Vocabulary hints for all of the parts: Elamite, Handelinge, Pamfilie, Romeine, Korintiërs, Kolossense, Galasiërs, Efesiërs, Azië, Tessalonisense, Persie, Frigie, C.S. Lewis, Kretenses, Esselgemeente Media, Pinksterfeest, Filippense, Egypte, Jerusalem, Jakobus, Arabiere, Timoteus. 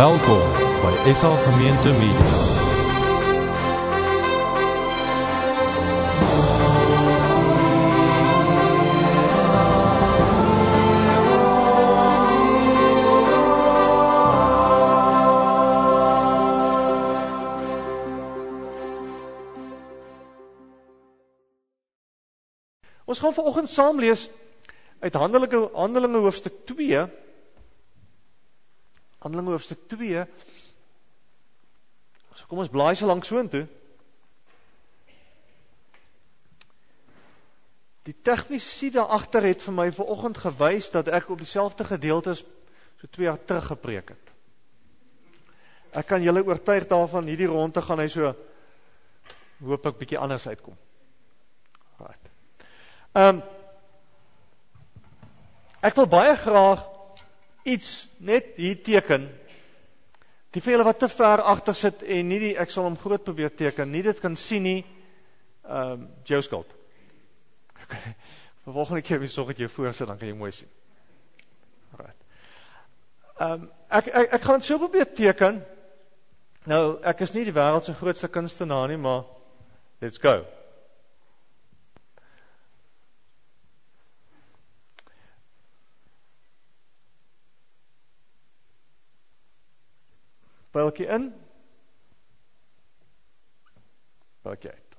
Welkom bij Esselgemeente Media. Ons gaan vanoggend saam lees uit Handelinge hoofstuk 2. Handelinge hoofstuk 2. So kom ons blaai so lank soontoe. Die tegnisie daar agter het vir my vanoggend gewys dat ek op dieselfde gedeeltes so 2 jaar terug gepreek het. Ek kan julle oortuig daarvan, hierdie ronde gaan hy so, hoop ek, bietjie anders uitkom. Right. Ek wil baie graag iets net hier teken, die vele wat te ver achter sit en nie die, ek sal hom groot probeer teken, nie dit kan sien nie, jou skuld. Okay. Volgende keer weer sorg dat jy voor sit, dan kan jy mooi sien. Ek gaan het so probeer teken, nou ek is nie die wereldse grootste kunstenaar nie, maar let's go. Pylkie in, pylkie uit.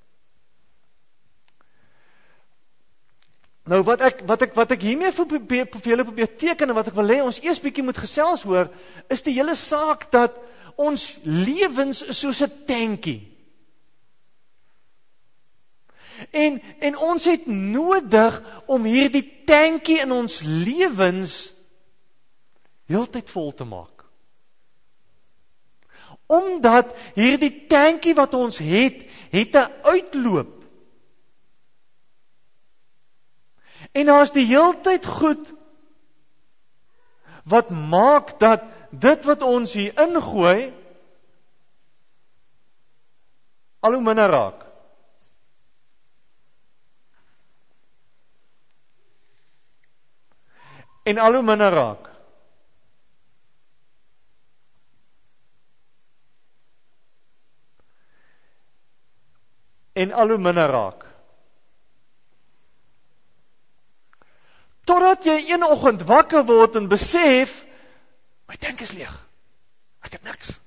Nou wat ek hiermee vir julle probeer teken, en wat ek wil hê ons eers bietjie moet gesels hoor, is die hele saak dat ons lewens is soos 'n tankie. En ons het nodig om hierdie tankie in ons lewens heeltyd vol te maak. Omdat hierdie tankie wat ons het, het 'n uitloop. En daar is die heeltyd goed wat maak dat dit wat ons hier ingooi, al hoe minder raak. En al hoe minder raak. En al hoe minder raak. Totdat jy een oggend wakker word en besef, my tank is leeg, ek het niks.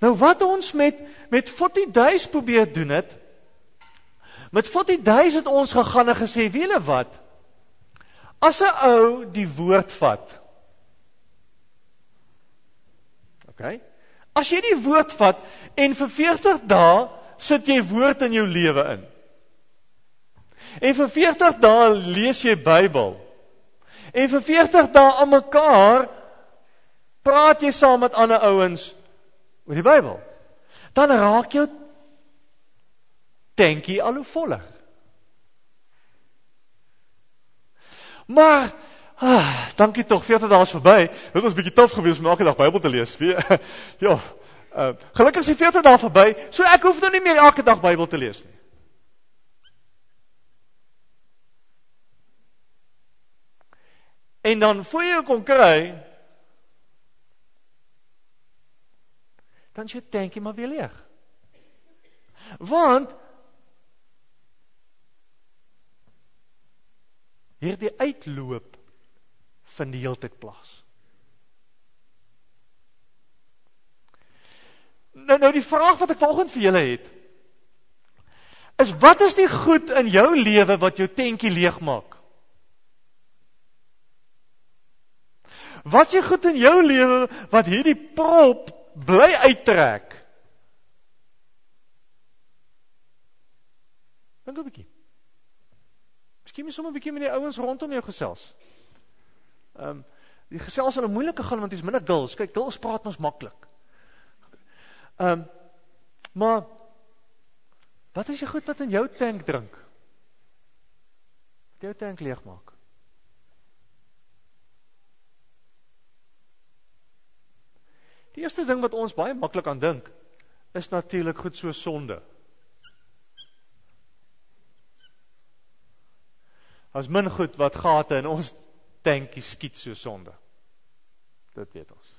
Nou wat ons met 40,000 probeer doen het, met 40,000 het ons gegaan en gesê, weet jy wat, as 'n ou die woord vat, oké, as jy die woord vat, en vir 40 dae, sit jy woord in jou lewe in. En vir 40 dae lees jy Bybel. En vir 40 dae aan mekaar, praat jy saam met ander ouens, oor die Bybel. Dan raak jou tankie al hoe voller. Maar, dankie toch, 40 dae is voorbij, dit was bykie tof geweest om elke dag Bybel te lees, gelukkig is die 40 dae voorbij, so ek hoef nou nie meer elke dag Bybel te lees nie. En dan voor jy kon kry, dan is jou tankie maar weer leeg, want hierdie uitloop vind die heeltyd plaas. Nou die vraag wat ek vanoggend vir julle het, is wat is die goed in jou lewe wat jou tankie leeg maak? Wat is die goed in jou lewe wat hierdie prop bly uittrek? Dink 'n bietjie. Miskien moet sommer 'n bietjie met die ouens rondom jou gesels. Die gesels sal 'n moeilike gaan, want dit is minder girls. Kyk, girls praat ons maklik. Maar, wat is die goed wat in jou tank drink? Jou tank leeg maak. Die eerste ding wat ons baie maklik aan dink, is natuurlik goed so sonde. As min goed wat gate in ons tankie skiet so sonde. Dit weet ons.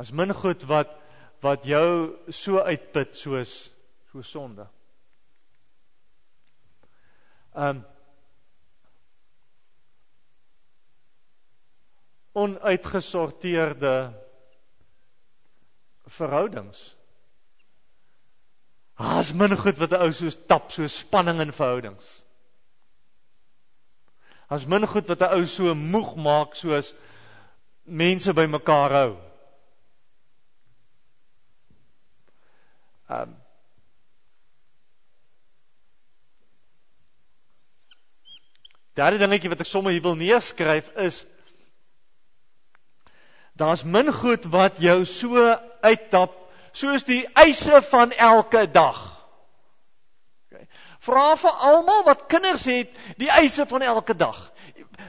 As min goed wat jou so uitput soos sonde. Onuitgesorteerde verhoudings. As min goed wat 'n ou soos tap, soos spanning in verhoudings. As min goed wat 'n ou so moeg maak, soos mense by mekaar hou. Derde dingetjie wat ek sommer hier wil neerskryf is, daar's min goed wat jou so uittap, soos die eise van elke dag. Okay. Vra vir almal wat kinders het, die eise van elke dag.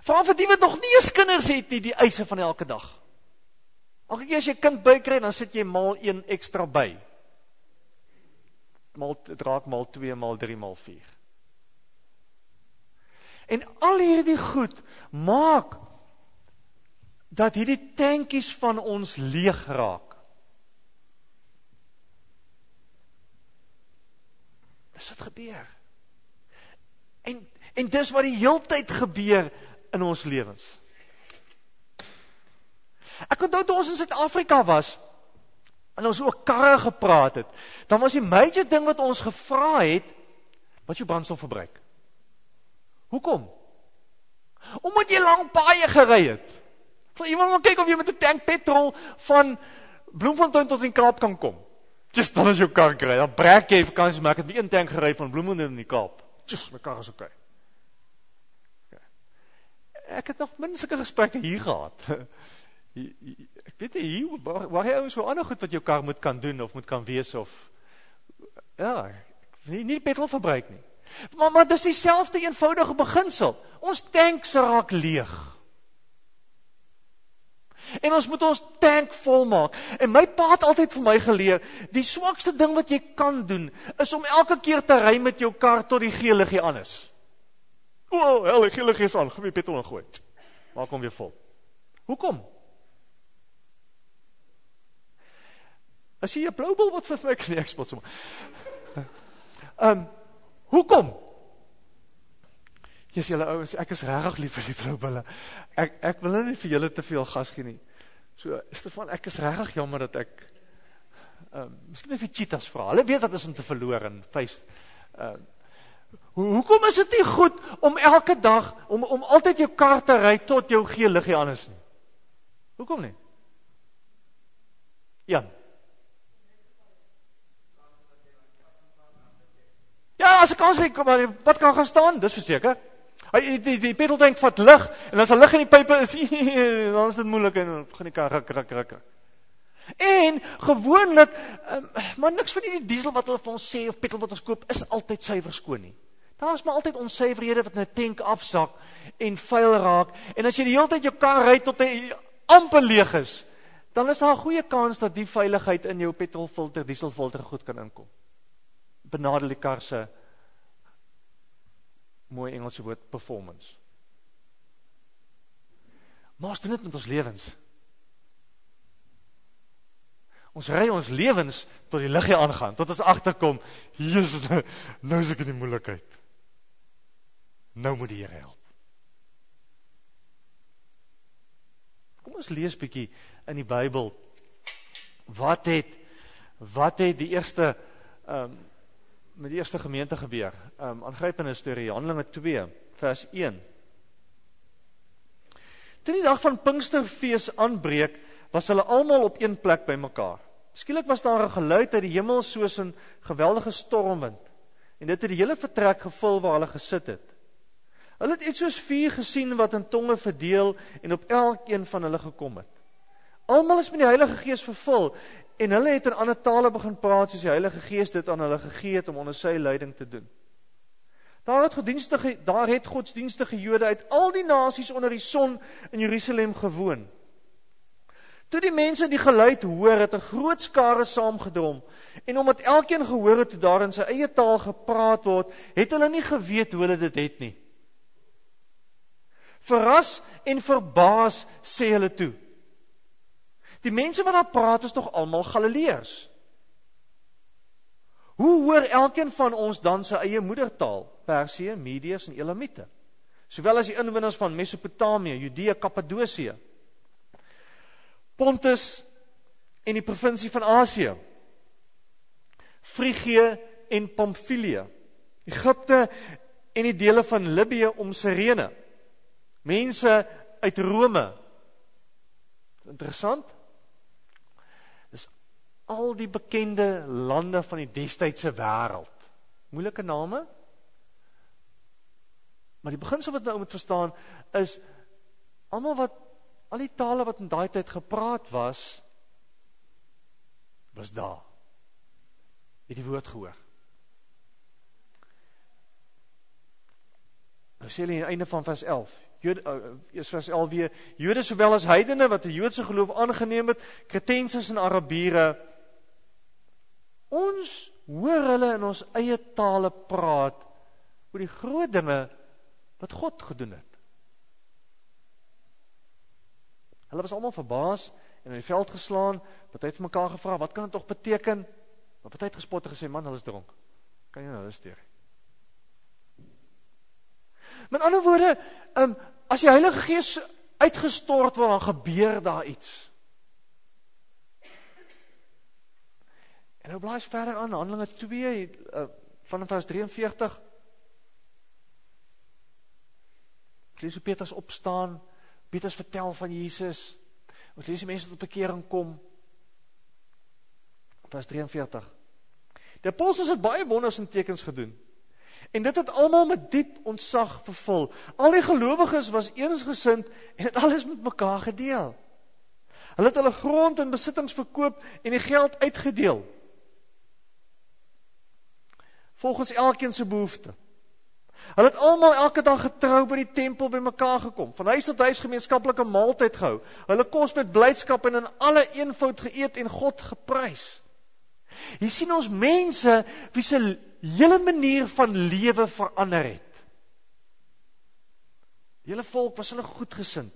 Vra vir die wat nog nie eens kinders het nie, die eise van elke dag. Elke keer as jy kind bykry, dan sit jy maal 1 ekstra by. Het raak maal 2, maal 3, maal 4. En al hierdie goed maak dat hierdie tankies van ons leeg raak. Dis wat gebeur. En dis wat die heeltyd gebeur in ons lewens. Ek onthou toe ons in Suid-Afrika was, en ons ook karre gepraat het, dan was die major ding wat ons gevra het, wat jou brandstof verbruik. Hoekom? Omdat jy lang paaie gery het. So, iemand moet kyk of jy met 'n tank petrol van Bloemfontein tot in Kaap kan kom. Just dan as jou kar kry, dan breek jy vakansie, maar ek het met 1 tank gery van Bloemfontein in die Kaap. Just, my kar is okay. Ek het nog min sulke gesprekke hier gehad. Ek weet nie, hier, waar jy ouens so ander goed wat jou kar moet kan doen, of moet kan wees, of ja, nie petrol verbruik nie. Maar dis dieselfde eenvoudige beginsel. Ons tanks raak leeg. En ons moet ons tank volmaak. En my pa het altyd vir my geleer, die swakste ding wat jy kan doen, is om elke keer te ry met jou kar tot die geel liggie aan is. O, hel, die geel liggie is aan, gaan weer petrol ingooi. Maak hom weer vol. Hoekom? As jy 'n blou bil wat vir my kan ekspot sommer. Hoekom? Jy's julle ouens, ek is regtig lief vir die blou bille. Ek wil nie vir julle te veel gas gee nie. So, Stefan, ek is regtig jammer dat ek miskien vir cheetahs vra. Hulle weet wat is om te verloor en vleis. Hoekom is dit nie goed om elke dag om altyd jou kar te ry tot jou geel liggie aan is nie? Hoekom nie? Ja, as ek aansluit, wat kan gaan staan? Dis verseker. Die pedeltank vat lig, en as daar lig in die pype is, dan is dit moeilik, en dan gaan die kar rak. En gewoonlik, maar niks van die diesel wat hulle vir ons sê, of petrol wat ons koop, is altyd suiwer skoon nie. Daar is maar altyd onsuiverhede wat in 'n tank afsak, en vuil raak, en as jy die hele tyd jou kar ry tot hy amper leeg is, dan is daar 'n goeie kans dat die veiligheid in jou petrolfilter, dieselfilter goed kan inkom. Benadel die kar se mooi Engelse woord performance. Maar ons doen dit met ons lewens. Ons ry ons lewens tot die liggie aangaan, tot ons agterkom, Jesus, nou is ek in die moeilikheid. Nou moet die Here help. Kom ons lees bietjie in die Bybel. Wat het die eerste met die eerste gemeente gebeur, aangrypende storie, Handelinge 2, vers 1. Toe die dag van Pinksterfeest aanbreek, was hulle almal op een plek by mekaar. Skielik was daar 'n geluid uit die hemel soos 'n geweldige stormwind, en dit het die hele vertrek gevul waar hulle gesit het. Hulle het iets soos vuur gesien wat in tonge verdeel en op elkeen van hulle gekom het. Almal is met die Heilige Gees vervul, en hulle het in ander tale begin praat, soos die Heilige Gees dit aan hulle gegee het om onder sy leiding te doen. Daar het godsdienstige Jode uit al die nasies onder die son in Jerusalem gewoon. Toe die mense die geluid hoor, het 'n groot skare saamgedrom, en omdat elkeen gehoor het toe daar in sy eie taal gepraat word, het hulle nie geweet hoe hulle dit het nie. Verras en verbaas, sê hulle toe. Die mense wat daar praat is toch allemaal Galileërs. Hoe hoor elkeen van ons dan sy eie moedertaal? Persie, Medes en Elamite. Sowel as die inwoners van Mesopotamie, Judea, Kappadocia, Pontus en die provinsie van Azië, Frigie en Pamfilie, Egypte en die dele van Libië om Cyrene, mense uit Rome. Interessant, dis al die bekende lande van die destydse wêreld. Moeilike name, maar die beginsel wat nou moet verstaan is, al die tale wat in daai tyd gepraat was daar. Het die woord gehoor. Nou sê hulle in die einde van vers 11, is vers 11 weer, Jode sowel as heidene wat die Joodse geloof aangeneem het, Kretenses en Arabiere, ons hoor hulle in ons eie tale praat oor die groot dinge wat God gedoen het. Hulle was allemaal verbaas en in die veld geslaan, party het vir mekaar gevra, wat kan dit tog beteken? Maar party het gespot en gesê, man, hulle is dronk. Kan jy nou hulle steur? Met ander woorde, as die Heilige Gees uitgestort word, dan gebeur daar iets. En nou blaai ons verder aan, Handelinge 2, van vers 43. Ek lees hoe Petrus opstaan, Petrus vertel van Jesus, ons lees die mense tot bekering kom, vers 43. Die apostels het baie wonders en tekens gedoen, en dit het allemaal met diep ontzag vervul. Al die gelowiges was eensgesind, en het alles met mekaar gedeel. Hulle het hulle grond en besittings verkoop, en die geld uitgedeel, volgens elkeen se behoefte. Hulle het allemaal elke dag getrou by die tempel by mekaar gekom, van huis tot huis gemeenskaplike maaltyd gehou, hulle kos met blydskap en in alle eenvoud geëet en God geprys. Hier sien ons mense wie se hele manier van lewe verander het. Die hele volk was hulle goedgesind.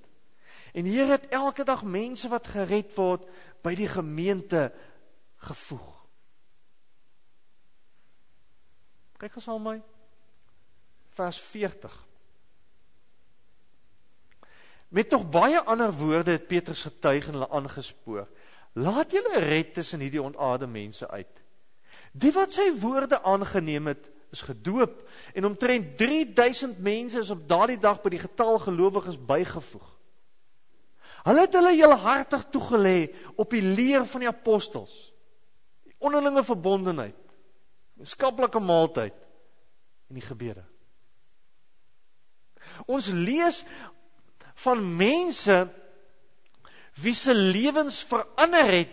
En hier het elke dag mense wat gered word by die gemeente gevoeg. Kyk ons al my, vers 40. Met nog baie ander woorde het Petrus getuig en hulle aangespoor. Laat julle red tussen hierdie ontaarde mense uit. Die wat sy woorde aangeneem het, is gedoop, en omtrent 3000 mense is op daardie dag by die getal gelowiges bygevoeg. Hulle het hulle heelhartig toegelê op die leer van die apostels, die onderlinge verbondenheid, menskaplike maaltyd en die gebede. Ons lees van mense wie se lewens verander het,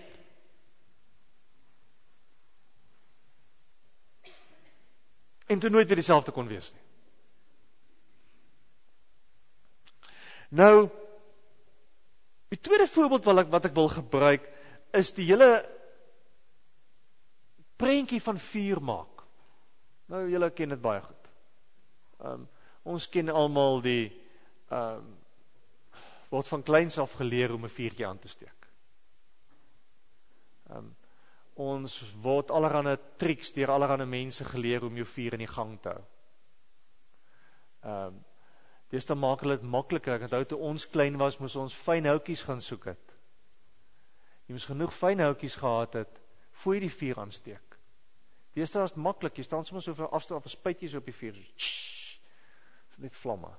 en toe nooit weer dieselfde kon wees nie. Nou, die tweede voorbeeld wat ek wil gebruik, is die hele prentjie van vuur maak. Nou, julle ken dit baie goed. Ons ken almal die, word van kleins af geleer om 'n vuurtjie aan te steek. Ons word allerhande triks deur allerhande mense geleer om jou vuur in die gang te hou. Dis dan maak hulle dit makliker. Ek onthou toe ons klein was, moes ons fyn houtjies gaan soek het. Jy moes genoeg fyn houtjies gehad het, voor jy die vuur aansteek. Dis dan is dit maklik, jy staan soms soveel afstand van spuitjies op die vuur, so net vlamme.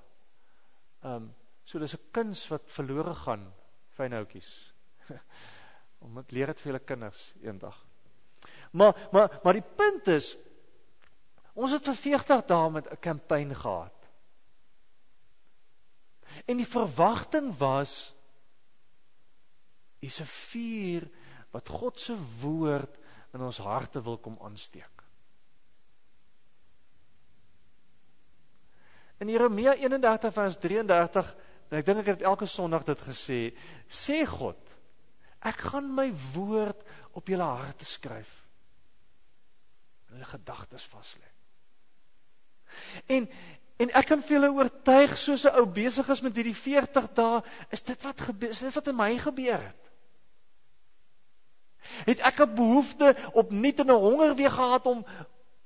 So dis 'n kuns wat verlore gaan, fyn houtjies. Om het leer het vir julle kinders eendag. Maar die punt is, ons het vir 40 dae met 'n kampanje gehad. En die verwagting was, is 'n vuur wat God se woord in ons harte wil kom aansteek. In Jeremia 31 vers 33, en ek dink ek het elke Sondag dit gesê, sê God, ek gaan my woord op julle harte skryf, en julle gedagtes vas lê. En En ek kan vir julle oortuig, soos 'n ou besig is met hierdie 40 dae, is dit wat in my gebeur het. Het ek 'n behoefte opnuut en 'n honger weer gehad om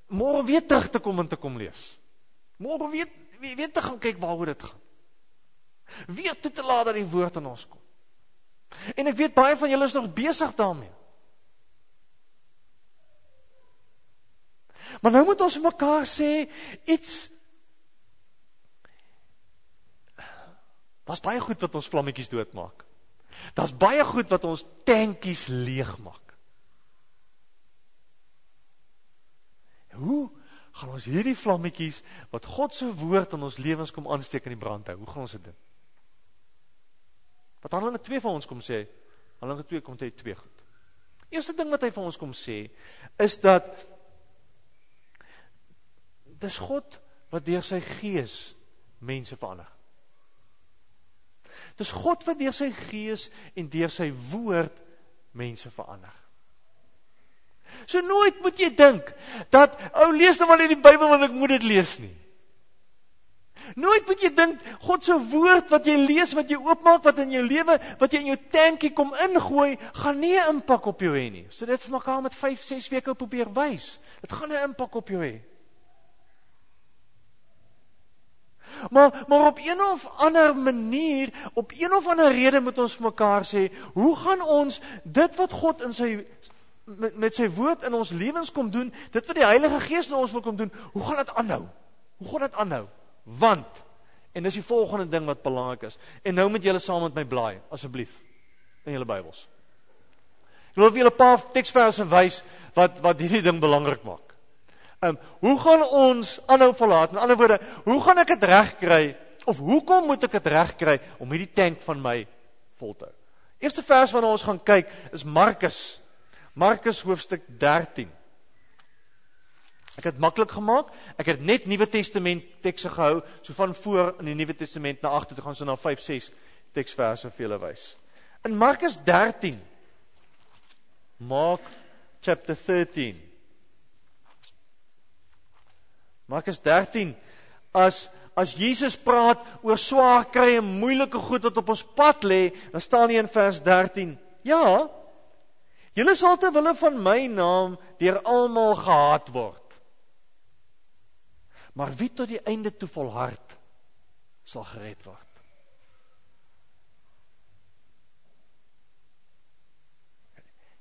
môre weer terug te kom en te kom lees. Môre weer te gaan kyk waaroor dit gaan. Weer toe te laat dat die woord in ons kom. En ek weet baie van julle is nog besig daarmee. Maar nou moet ons mekaar sê, iets was baie goed wat ons vlammetjies doodmaak. Daar's baie goed wat ons tankies leeg maak. Hoe gaan ons hierdie vlammetjies, wat God se woord in ons lewens kom aansteek in die brand hou? Hoe gaan ons dit doen? Wat Handelinge 2 van ons kom sê, Handelinge 2 kom hy twee goed. Eerste ding wat hy van ons kom sê, is dat dis God wat deur sy gees mense verander. Dis God wat deur sy gees en deur sy woord mense verander. So nooit moet jy dink dat, lees nou maar in die Bybel want ek moet dit lees nie. Nooit moet jy dink, God se woord wat jy lees, wat jy oopmaak, wat in jou lewe, wat jy in jou tankie kom ingooi, gaan nie 'n impak op jou hê nie. So dit vir mekaar met 5-6 weke probeer wys. Dit gaan 'n impak op jou hê. Maar op een of ander manier, op een of ander rede moet ons vir mekaar sê, hoe gaan ons dit wat God met sy woord in ons lewens kom doen, dit wat die Heilige Gees in ons wil kom doen, hoe gaan dit aanhou? Hoe gaan dit aanhou? Want, en dis die volgende ding wat belangrik is, en nou moet julle saam met my blaai, asseblief, in julle Bybels. Ek wil vir julle 'n paar teksverse wys wat hierdie ding belangrik maak. Hoe gaan ons aanhou verlaat? In ander woorde, hoe gaan ek het reg kry, of hoekom moet ek het reg kry, om hierdie tank van my vol te hou? Eerste vers waarna ons gaan kyk, is Markus hoofstuk 13. Ek het makkelijk gemaakt, ek het net Nuwe Testament tekste gehou, so van voor in die Nuwe Testament na achter, toe gaan so na 5-6 teksverse vir julle wys. In Markus 13, Mark chapter 13, Markus 13, as Jesus praat oor swaar kry en moeilike goed wat op ons pad lê, dan staan hy in vers 13, ja, julle sal ter wille van my naam deur almal gehaat word, maar wie tot die einde toe volhard, sal gered word.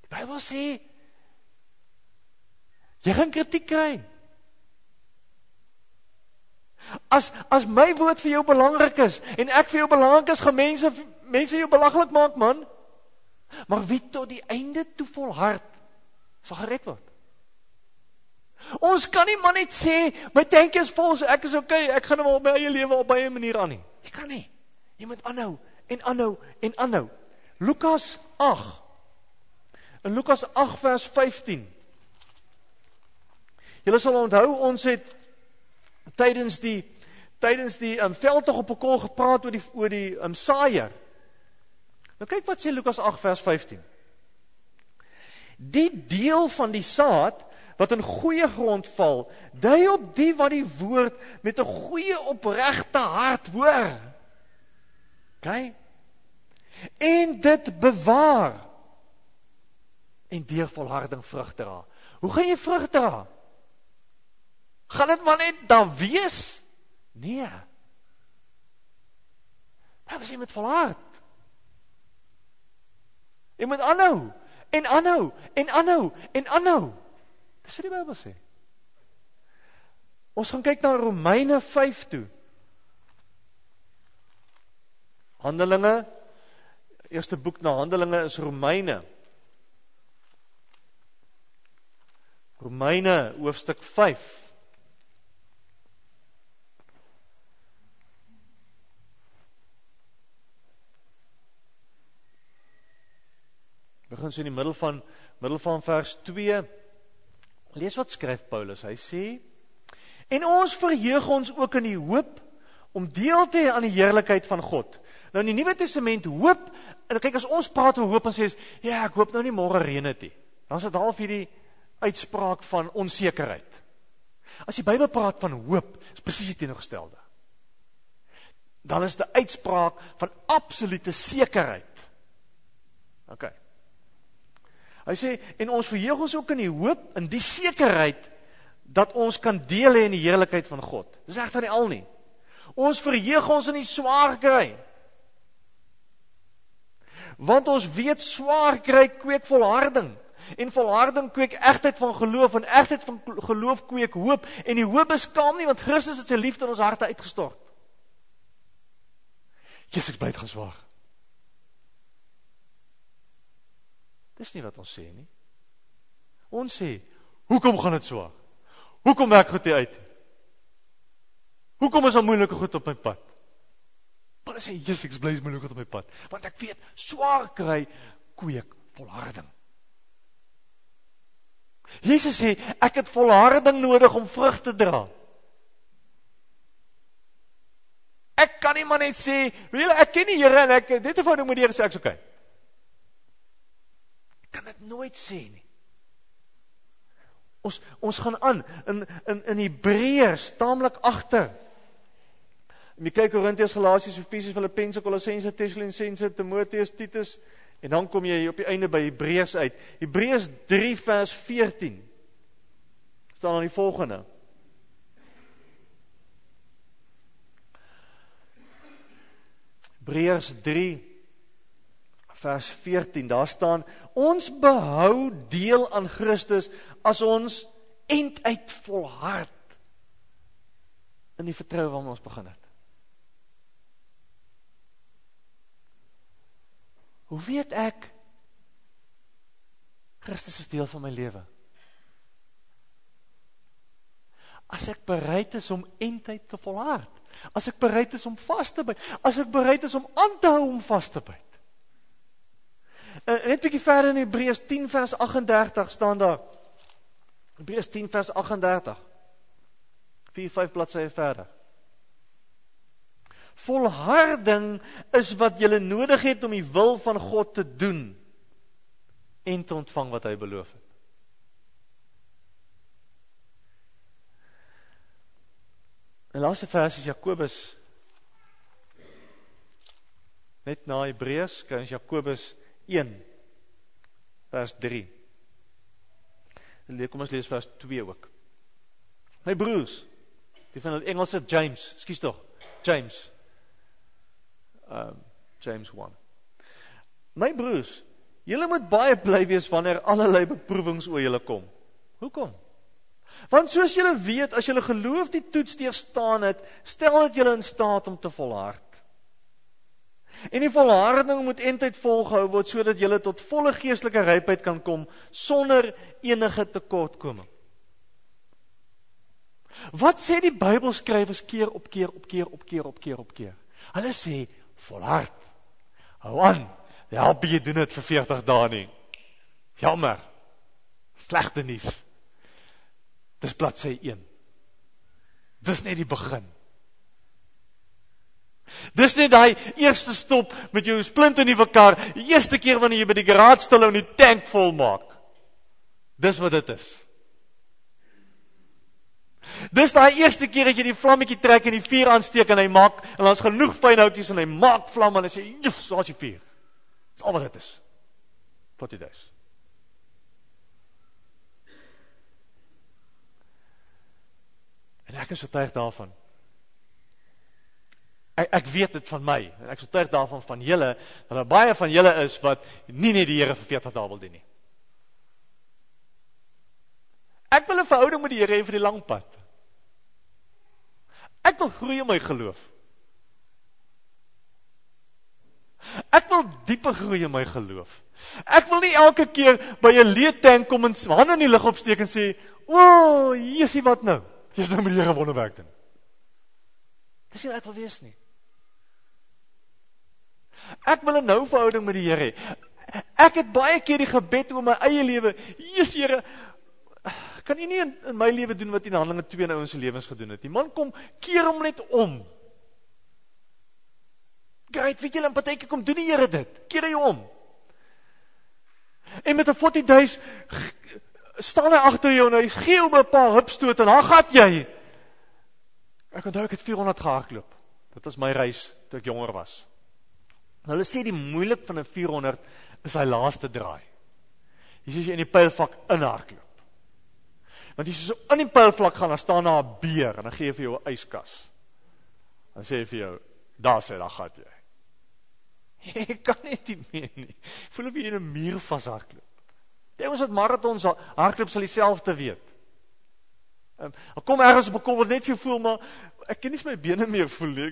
Die Bybel sê, jy gaan kritiek kry. As my woord vir jou belangrik is, en ek vir jou belangrik is, gaan mense jou belaglik maak, man. Maar wie tot die einde toe volhard, sal gered word. Ons kan nie maar net sê, my tankie is vol, so ek is oké, ek gaan nou op my eie lewe op my eie manier aan nie. Jy kan nie, jy moet aanhou, en aanhou, en aanhou. Lukas 8, in Lukas 8 vers 15. Julle sal onthou, ons het tydens die veldtog op Ekol gepraat oor die saaier. Nou kyk wat sê Lukas 8 vers 15. Die deel van die saad wat in goeie grond val, dui op die wat die woord met 'n goeie opregte hart hoor. Kyk. En dit bewaar en deur volharding vrug dra. Hoe gaan jy vrug dra? Gaan dit maar net daar wees? Nee. Daar was jy met volhard. Jy moet aanhou, en aanhou, en aanhou, en aanhou. Dis wat die Bybel sê. Ons gaan kyk na Romeine 5 toe. Handelinge, eerste boek na Handelinge is Romeine. Romeine hoofstuk 5. Begin so in die middel van vers 2, lees wat skryf Paulus, hy sê, en ons verheug ons ook in die hoop, om deel te hê aan die heerlikheid van God. Nou in die Nuwe Testament hoop, en kyk as ons praat oor hoop, en sê, ja ek hoop nou nie môre reën dit nie, dan is dit half hierdie uitspraak van onsekerheid. As die Bybel praat van hoop, is presies die teenoorgestelde. Dan is die uitspraak van absolute sekerheid. Ok. Hy sê, en ons verheug ons ook in die hoop, in die sekerheid, dat ons kan deel hê in die heerlikheid van God. Dis egter nie al nie. Ons verheug ons in die swaar kry. Want ons weet, swaar kry kweek volharding, en volharding kweek egtheid van geloof, en egtheid van geloof kweek hoop, en die hoop is kalm nie, want Christus het sy liefde in ons harte uitgestort. Jesus, ek bly gaan swaar. Dis nie wat ons sê nie. Ons sê, hoekom gaan dit swaar? Hoekom werk goed hier uit? Hoekom is al moeilike goed op my pad? Maar dan sê, Jesus, ek bly moeilike goed op my pad, want ek weet, swaar kry, kweek volharding. Jesus sê, ek het volharding nodig om vrug te dra. Ek kan nie maar net sê, ek ken die Here en ek, dit eenvoudig moet die Here sê, ek is okay. Ek kan dit nooit sê nie. Ons gaan aan, in Hebreërs, taamlik agter. En jy kyk Korintiërs, Galasiërs, Efesiërs, Filippense, Kolossense, Tessalonisense, Timoteus, Titus, en dan kom jy op die einde by Hebreërs uit. Hebreërs 3 vers 14, staan aan die volgende. Hebreërs 3 vers 14, daar staan, ons behou deel aan Christus as ons einduit volhard in die vertroue waarmee ons begin het. Hoe weet ek, Christus is deel van my lewe? As ek bereid is om eindtyd te volhard, as ek bereid is om vast te byt, as ek bereid is om aan te hou om vast te byt. Net bietjie verder in Hebreërs 10 vers 38 staan daar, Hebreërs 10 vers 38, 4-5 bladsye verder. Volharding is wat julle nodig het om die wil van God te doen en te ontvang wat hy beloof het. En laaste vers is Jakobus, net na Hebreërs, kan ons Jakobus 1, vers 3. Kom ons lees vers 2 ook. My broers, die van die Engelse James, skus tog, James, James 1. My broers, julle moet baie bly wees wanneer allerlei beproewings oor julle kom. Hoekom? Want soos julle weet, as julle geloof die toets deurstaan het, stel dit julle in staat om te volhard. En die volharding moet eintlik volgehou word, sodat julle tot volle geestelike rypheid kan kom, sonder enige tekortkoming. Wat sê die Bybelskrywers keer op keer op keer op keer op keer op keer? Hulle sê, volhard, hou aan, help jy doen het vir 40 dae nie. Jammer, slegte nuus. Dis bladsy 1. Dis net die begin. Dis net die eerste stop met jou splint in die mekaar, die eerste keer wanneer jy by die garage stil en die tank vol maak. Dis wat dit is. Dis die eerste keer dat jy die vlammetjie trek en die vuur aansteek en hy maak, en dan is genoeg fynhoutjies en hy maak vlam en hy sê, juf, so as jy vuur. Dis al wat dit is. Tot die duis. En ek is oortuig daarvan, ek weet dit van my, en ek is oortuig daarvan van julle, dat daar baie van julle is, wat nie net die Here vir 40 dae wil doen nie. Ek wil 'n verhouding met die Here hê vir die lang pad. Ek wil groei in my geloof. Ek wil dieper groei in my geloof. Ek wil nie elke keer by 'n leedtank kom en hande in die lig opsteek en sê, "O, hier is wat nou." Jy is nou met die Here wonderwerk doen. Dis nie wat ek wil wees nie. Ek wil 'n nou verhouding met die Here hê. Ek het baie keer die gebed oor my eie lewe. Jesus Here, kan U nie in my lewe doen wat U in Handelinge 2 in ons lewens gedoen het nie. Man, kom, keer hom net om. Great, weet julle, in partyke kom doen die Here dit. Keer hy om. En met 'n 40 dae staan hy achter jou en hy gee om een paar hupstoot en dan gaat jy. Ek onthou ek het 400 gehardloop. Dit is my reis toe ek jonger was. En hulle sê die moeilik van 'n 400 is hy laaste draai. Hier is jy in die pylvlak inhardloop. Want as jy so in die pylvlak gaan, dan staan daar 'n beer en dan gee hy vir jou 'n yskas. Dan sê hy vir jou, daar sê, daar gaat jy. Ek kan net nie meer nie. Voel of jy in 'n muur vashardloop. Die ons wat marathons hardloop sal dieselfde weet. Ek kom ergens op 'n kom wat net vir jou voel, maar ek kan nie my bene meer voel nie.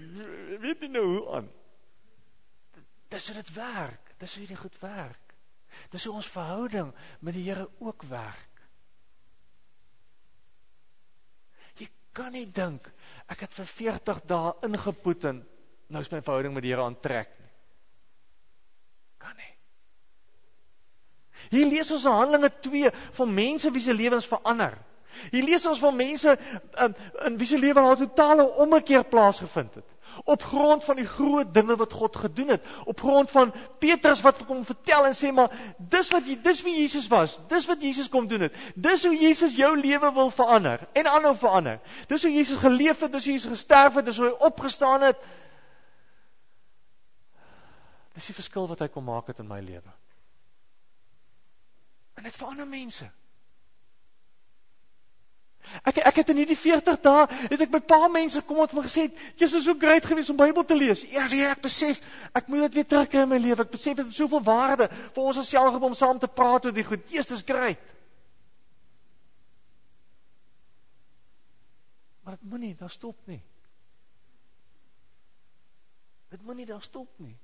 Ek weet nie nou hoe aan. Dis hoe dit werk. Dis hoe dit goed werk. Dis hoe ons verhouding met die Here ook werk. Jy kan nie dink, ek het vir 40 dae ingepoet en nou is my verhouding met die Here aantrek nie. Kan nie. Hier lees ons in Handelinge 2 van mense wie se lewens verander. Hier lees ons van mense in wie se lewe 'n totale ommekeer plaasgevind het. Op grond van die groot dinge wat God gedoen het, op grond van Petrus wat kom vertel en sê maar, dis wie Jesus was, dis wat Jesus kom doen het, dis hoe Jesus jou lewe wil verander, en aanhou verander, dis hoe Jesus geleef het, dis hoe Jesus gesterf het, dis hoe hy opgestaan het, dis die verskil wat hy kom maak het in my lewe. En dit verander mense. Ek het in hierdie 40 dae, het ek by paar mense kom wat my gesê, jy is so great gewees om Bybel te lees. Ja, ek besef, ek moet dit weer terugkry in my lewe. Ek besef, dit is soveel waarde vir ons as selgroep om saam te praat oor die goed. Yes, dit is great. Maar dit moet nie, daar stop nie. Dit moet nie, daar stop nie.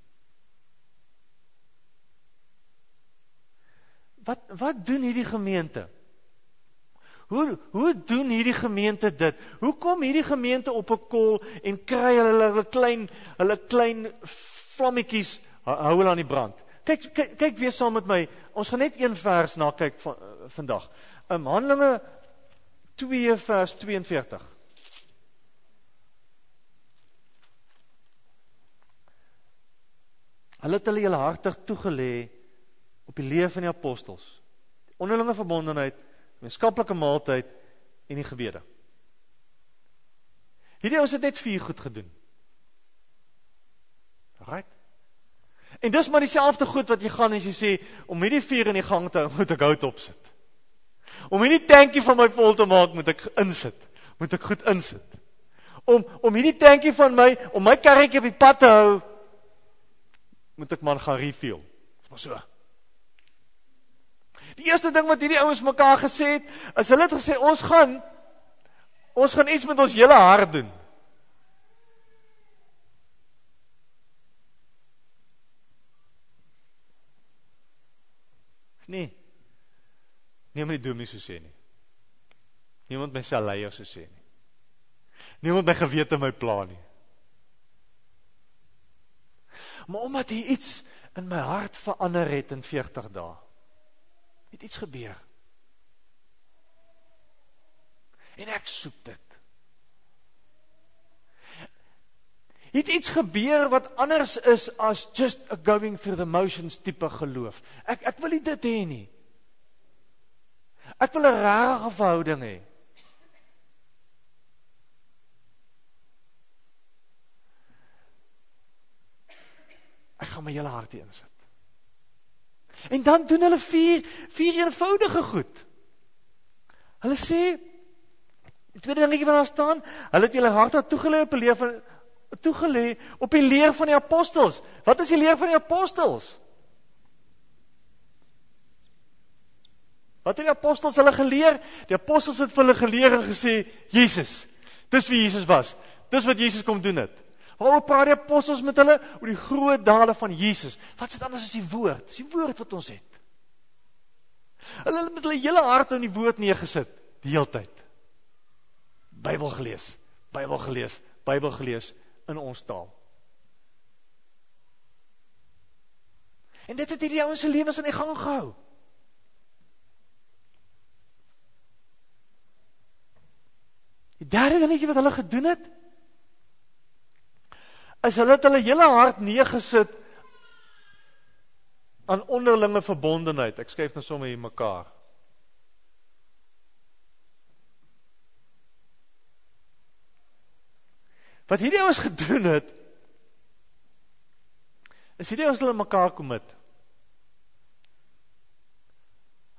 Wat doen hierdie gemeente? Hoe doen hierdie gemeente dit? Hoe kom hierdie gemeente op 'n koel en kry hulle klein vlammetjies, hou hulle aan die brand? Kyk weer saam met my, ons gaan net een vers na kyk vandag. Handelinge 2 vers 42. Hulle het hulle heelhartig toegelê op die lewe van die apostels, die onderlinge verbondenheid, menskaplike maaltyd en die gebede. Hierdie ons het net 4 goed gedoen. Right? En dis maar dieselfde goed wat jy gaan as jy sê, om hierdie 4 in die gang te hou, moet ek hout opsit. Om hierdie tankie van my vol te maak, moet ek insit. Moet ek goed insit. Om hierdie tankie van my, om my karretjie op die pad te hou, moet ek maar gaan refuel. Dis maar so. Die eerste ding wat hierdie ouens mekaar gesê het, is hulle het gesê, ons gaan iets met ons hele hart doen. Nee, my dominee so sê nie. Niemand my saleier so sê nie. Niemand my gewete my pla nie. Maar omdat hy iets in my hart verander het in 40 dae, het iets gebeur. En ek soek dit. Het iets gebeur wat anders is as just a going through the motions type geloof. Ek wil nie dit hê nie. Ek wil 'n rare verhouding hê. Ek gaan my hele hart insit. En dan doen hulle 4 eenvoudige goed. Hulle sê, die tweede dingetjie wat daar staan, hulle het julle harte toegelê op die leer van die apostels. Wat is die leer van die apostels? Wat het die apostels hulle geleer? Die apostels het vir hulle geleer en gesê, Jesus, dis wie Jesus was, dis wat Jesus kom doen het. Waarom praat die apostels met hulle? Oor die groot dade van Jesus. Wat is dit anders as die woord? Dis die woord wat ons het. Hulle het met hulle hele hart in die woord neergesit, die hele tyd. Bybel gelees, in ons taal. En dit het hierdie ouens se lewens in die gang gehou. Die derde dingetjie wat hulle gedoen het, is hulle het hulle hele hart neergesit aan onderlinge verbondenheid. Ek skryf nou sommer hier mekaar. Wat hierdie ouens gedoen het, is hierdie ouens hulle mekaar commit.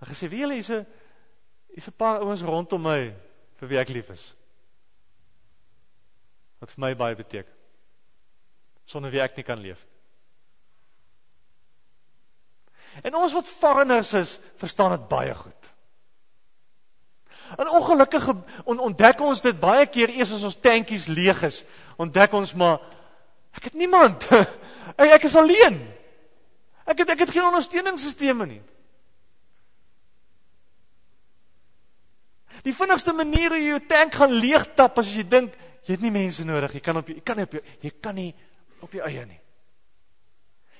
En gesê, wie julle, is 'n paar ouens rondom my, vir wie ek lief is. Wat vir my baie beteken. Sonder wie ek nie kan leef. En ons wat foreigners is, verstaan het baie goed. En ongelukkig ontdek ons dit baie keer, eers as ons tankies leeg is, ontdek ons maar, ek het niemand, ek is alleen, ek het geen ondersteuningssysteme nie. Die vinnigste manier hoe jy jou tank gaan leegtap, as jy dink, jy het nie mense nodig, jy kan nie op jou eie nie.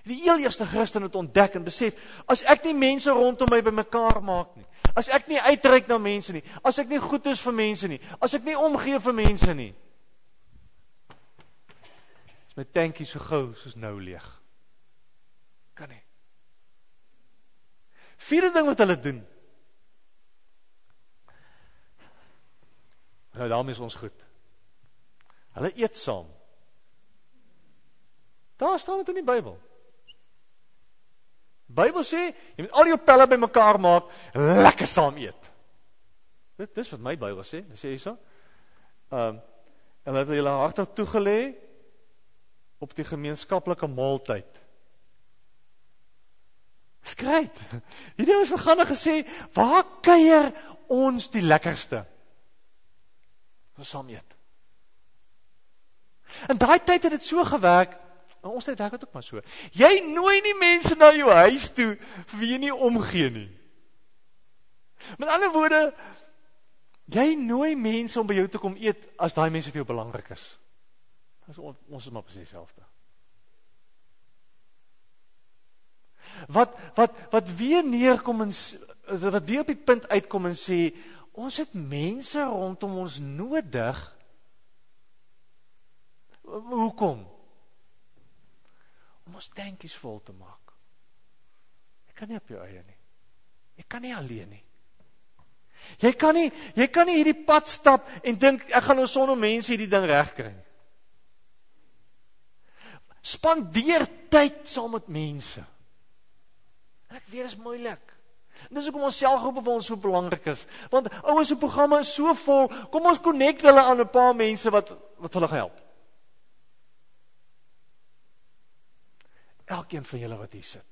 Die heel eerste Christen het ontdek en besef, as ek nie mense rondom my by mekaar maak nie, as ek nie uitreik na mense nie, as ek nie goed is vir mense nie, as ek nie omgee vir mense nie, is my tankie so gauw soos nou leeg. Kan nie. Vierde ding wat hulle doen, nou daarmee is ons goed, hulle eet saam. Daar staan dit in die Bybel. Die Bybel sê, jy moet al jou pelle by mekaar maak, lekker saam eet. Dit is wat my Bybel sê, dit sê jy so. En dat hulle hartig toegelee, op die gemeenskaplike maaltyd. Dis great. Hierdie ons gaan en gesê, waar kuier ons die lekkerste? Ons saam eet. En daai tyd het het so gewerk, en ons tyd werk het ook maar so. Jy nooi nie mense na jou huis toe, vir wie jy nie omgee nie. Met ander woorde, jy nooi mense om by jou te kom eet, as daai mense vir jou belangrik is. Ons is maar precies selfde. Wat weer op die punt uitkom en sê, ons het mense rondom ons nodig. Hoekom? Om ons tankies vol te maak. Jy kan nie op jou eie nie. Jy kan nie alleen nie. Jy kan nie hierdie pad stap en dink, ek gaan nou sonder mense hierdie ding regkry. Spandeer tyd saam met mense. En ek weet, dit is moeilik. En dis ook om ons selgroepe vir ons so belangrik is. Want ouens se programme is so vol, kom ons connect hulle aan 'n paar mense wat hulle help. Elkeen van julle wat hier sit,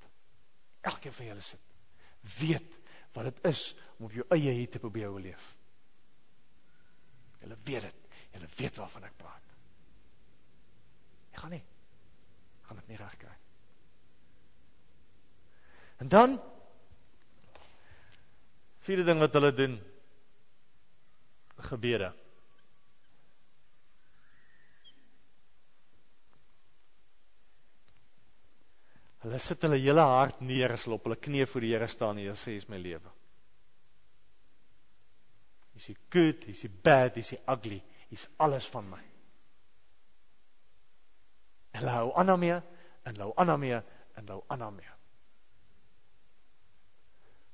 weet wat dit is om op jou eie hier te probeer leef. Julle weet dit, julle weet waarvan ek praat. Jy gaan nie. Kan het nie reg kry. En dan, vierde ding wat hulle doen, gebede. Hulle sit hulle hele hart neer, as hulle op hulle knie voor die Here staan, en hulle sê, is my lewe. Is die good, is die bad, is die ugly, is alles van my. En hou aan hom mee, en hou aan hom mee, en hou aan hom mee.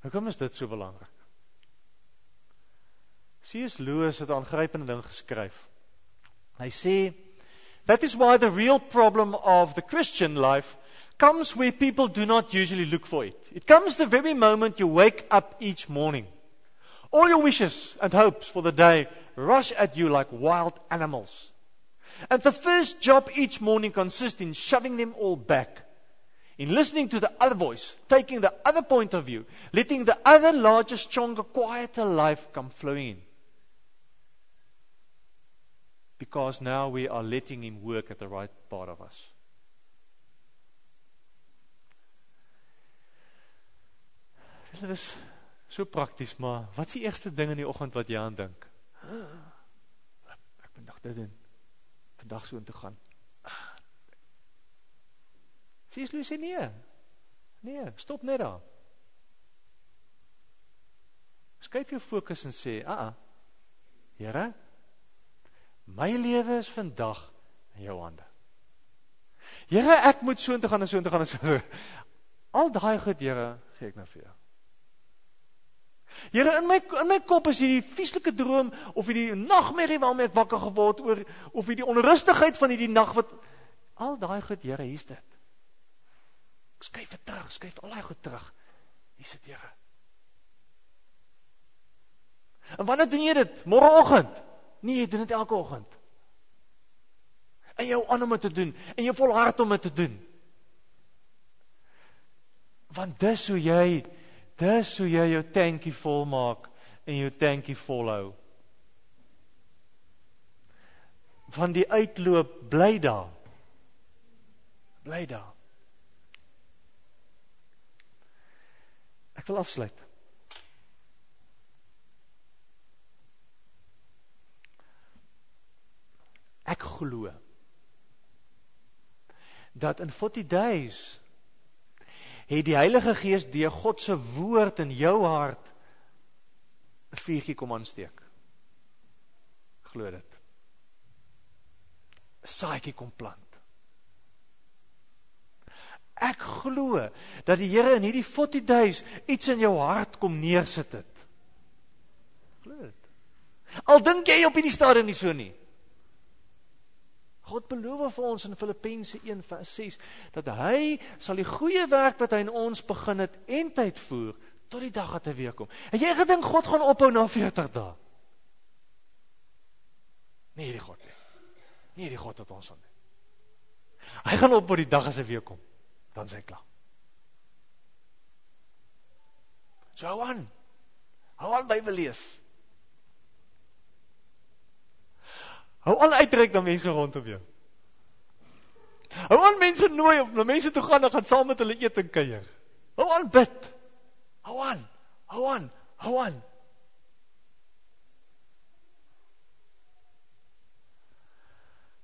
Hoekom is dit so belangrik? C.S. Lewis het 'n aangrypende ding geskryf. Hy sê, that is why the real problem of the Christian life comes where people do not usually look for it. It comes the very moment you wake up each morning. All your wishes and hopes for the day rush at you like wild animals. And the first job each morning consists in shoving them all back, in listening to the other voice, taking the other point of view, letting the other larger, stronger, quieter life come flowing in. Because now we are letting him work at the right part of us. Dit is so prakties, maar wat is die eerste ding in die oggend wat jy aan dink? Ek moet nog dit doen. Vandag so in te gaan. C.S. Lewis sê, nee, stop net daar. Skuif jou focus en sê, Here, my lewe is vandag in jou hande. Here, ek moet so in te gaan. Al daai goed, Here, gee ek nou vir jou. Here, in my kop is hierdie vieslike droom, of hierdie nagmerrie waarmee ek wakker geword, of hierdie onrustigheid van hierdie nag, wat al daai goed, Here, hier's dit. Ek skuif dit terug, skuif al daai goed terug. Hier's dit, Here. En wanneer doen jy dit? Morgenoggend? Nee, jy doen dit elke oggend. En jou aan om dit te doen, en jou volhard om dit te doen. Want dis hoe jy jou tankie vol maak, en jou tankie volhou. Want die uitloop, bly daar. Ek wil afsluit. Ek glo, dat in 40 days, het die Heilige Gees deur God se woord in jou hart, 'n vuurtjie kom aansteek. Glo dit. 'n Saadjie kom plant. Ek glo, dat die Here in hierdie 40 days, iets in jou hart kom neersit het. Glo dit. Al dink jy op hierdie stadium nie so nie. God beloof vir ons in Filippense 1:6, dat hy sal die goeie werk wat hy in ons begin het, en tyd voer, tot die dag dat hy weer kom. En jy gedink God gaan ophou na 40 dae. Nee, die God nie. Nee, die God wat ons aan het. Hy gaan ophou die dag as hy weer kom. Dan is hy klaar. So hou aan Bybel lees. Hou aan uitreik na mense rondom jou. Hou aan mense nooi, of na mense toe gaan, en gaan saam met hulle eet en kuier. Hou aan bid. Hou aan.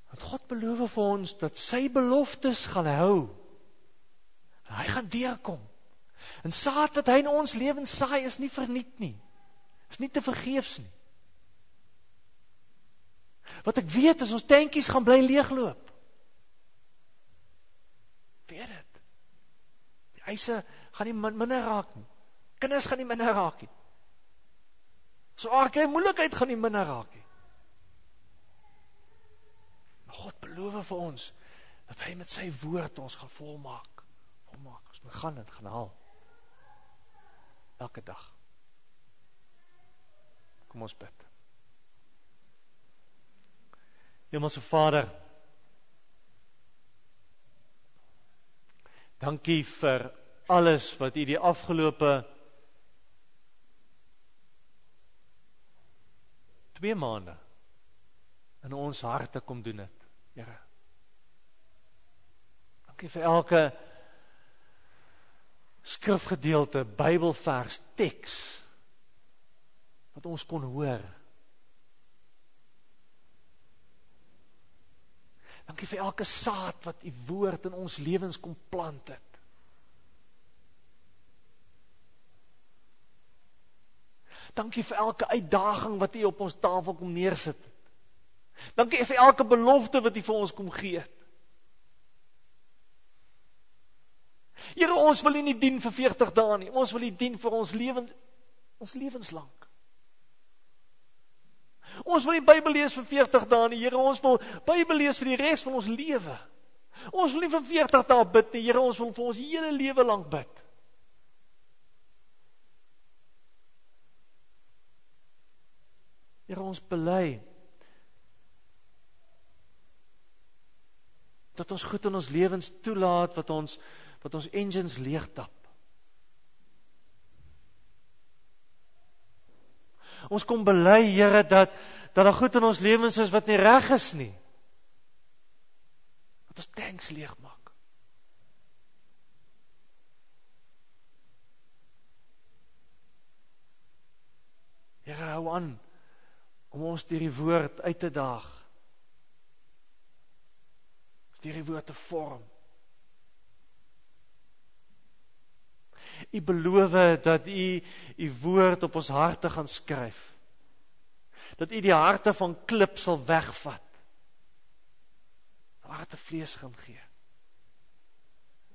Want God beloof vir ons, dat sy beloftes gaan hou. En hy gaan deurkom. En saad wat hy in ons lewens saai, is nie verniet nie. Is nie te vergeefs nie. Wat ek weet is, ons tankies gaan bly leegloop. Weet dit. Die eise gaan nie minder raak nie. Kinders gaan nie minder raak nie. So aardse moeilikheid gaan nie minder raak nie. Maar God beloof vir ons, dat hy met sy woord ons gaan volmaak. Ons moet gaan en gaan haal. Elke dag. Kom ons bid. Hemelse Vader, dankie vir alles wat U die afgelope 2 maande in ons harte kom doen het, Here. Dankie vir elke skrifgedeelte, Bybelvers, teks wat ons kon hoor. Dankie vir elke saad wat die woord in ons lewens kom plant het. Dankie vir elke uitdaging wat U op ons tafel kom neersit het. Dankie vir elke belofte wat U vir ons kom gee het. Here, ons wil U nie dien vir 40 dae nie, ons wil U dien vir ons lewenslang. Ons wil nie Bybel lees vir 40 dae nie, Here, ons wil Bybel lees vir die res van ons lewe. Ons wil nie vir 40 dae bid nie, Here, ons wil vir ons hele lewe lank bid. Here, ons bely dat ons goed in ons lewens toelaat wat ons engines leegtap. Ons kom bely, Here, dat daar goed in ons lewens is wat nie reg is nie. Dat ons tanks leeg maak. Here, hou aan om ons deur die woord uit te daag. Ons deur die woord te vorm. U beloof dat U U woord op ons harte gaan skryf. Dat U die harte van klip sal wegvat. Harte vlees gaan gee.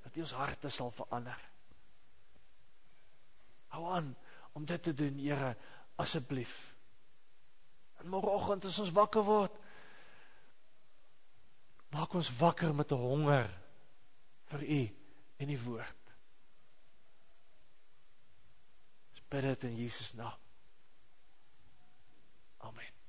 Dat U ons harte sal verander. Hou aan om dit te doen, Here, asseblief. En morgenochtend as ons wakker word, maak ons wakker met 'n honger vir U en die woord. Ons bid dit in Jesus naam. Amen.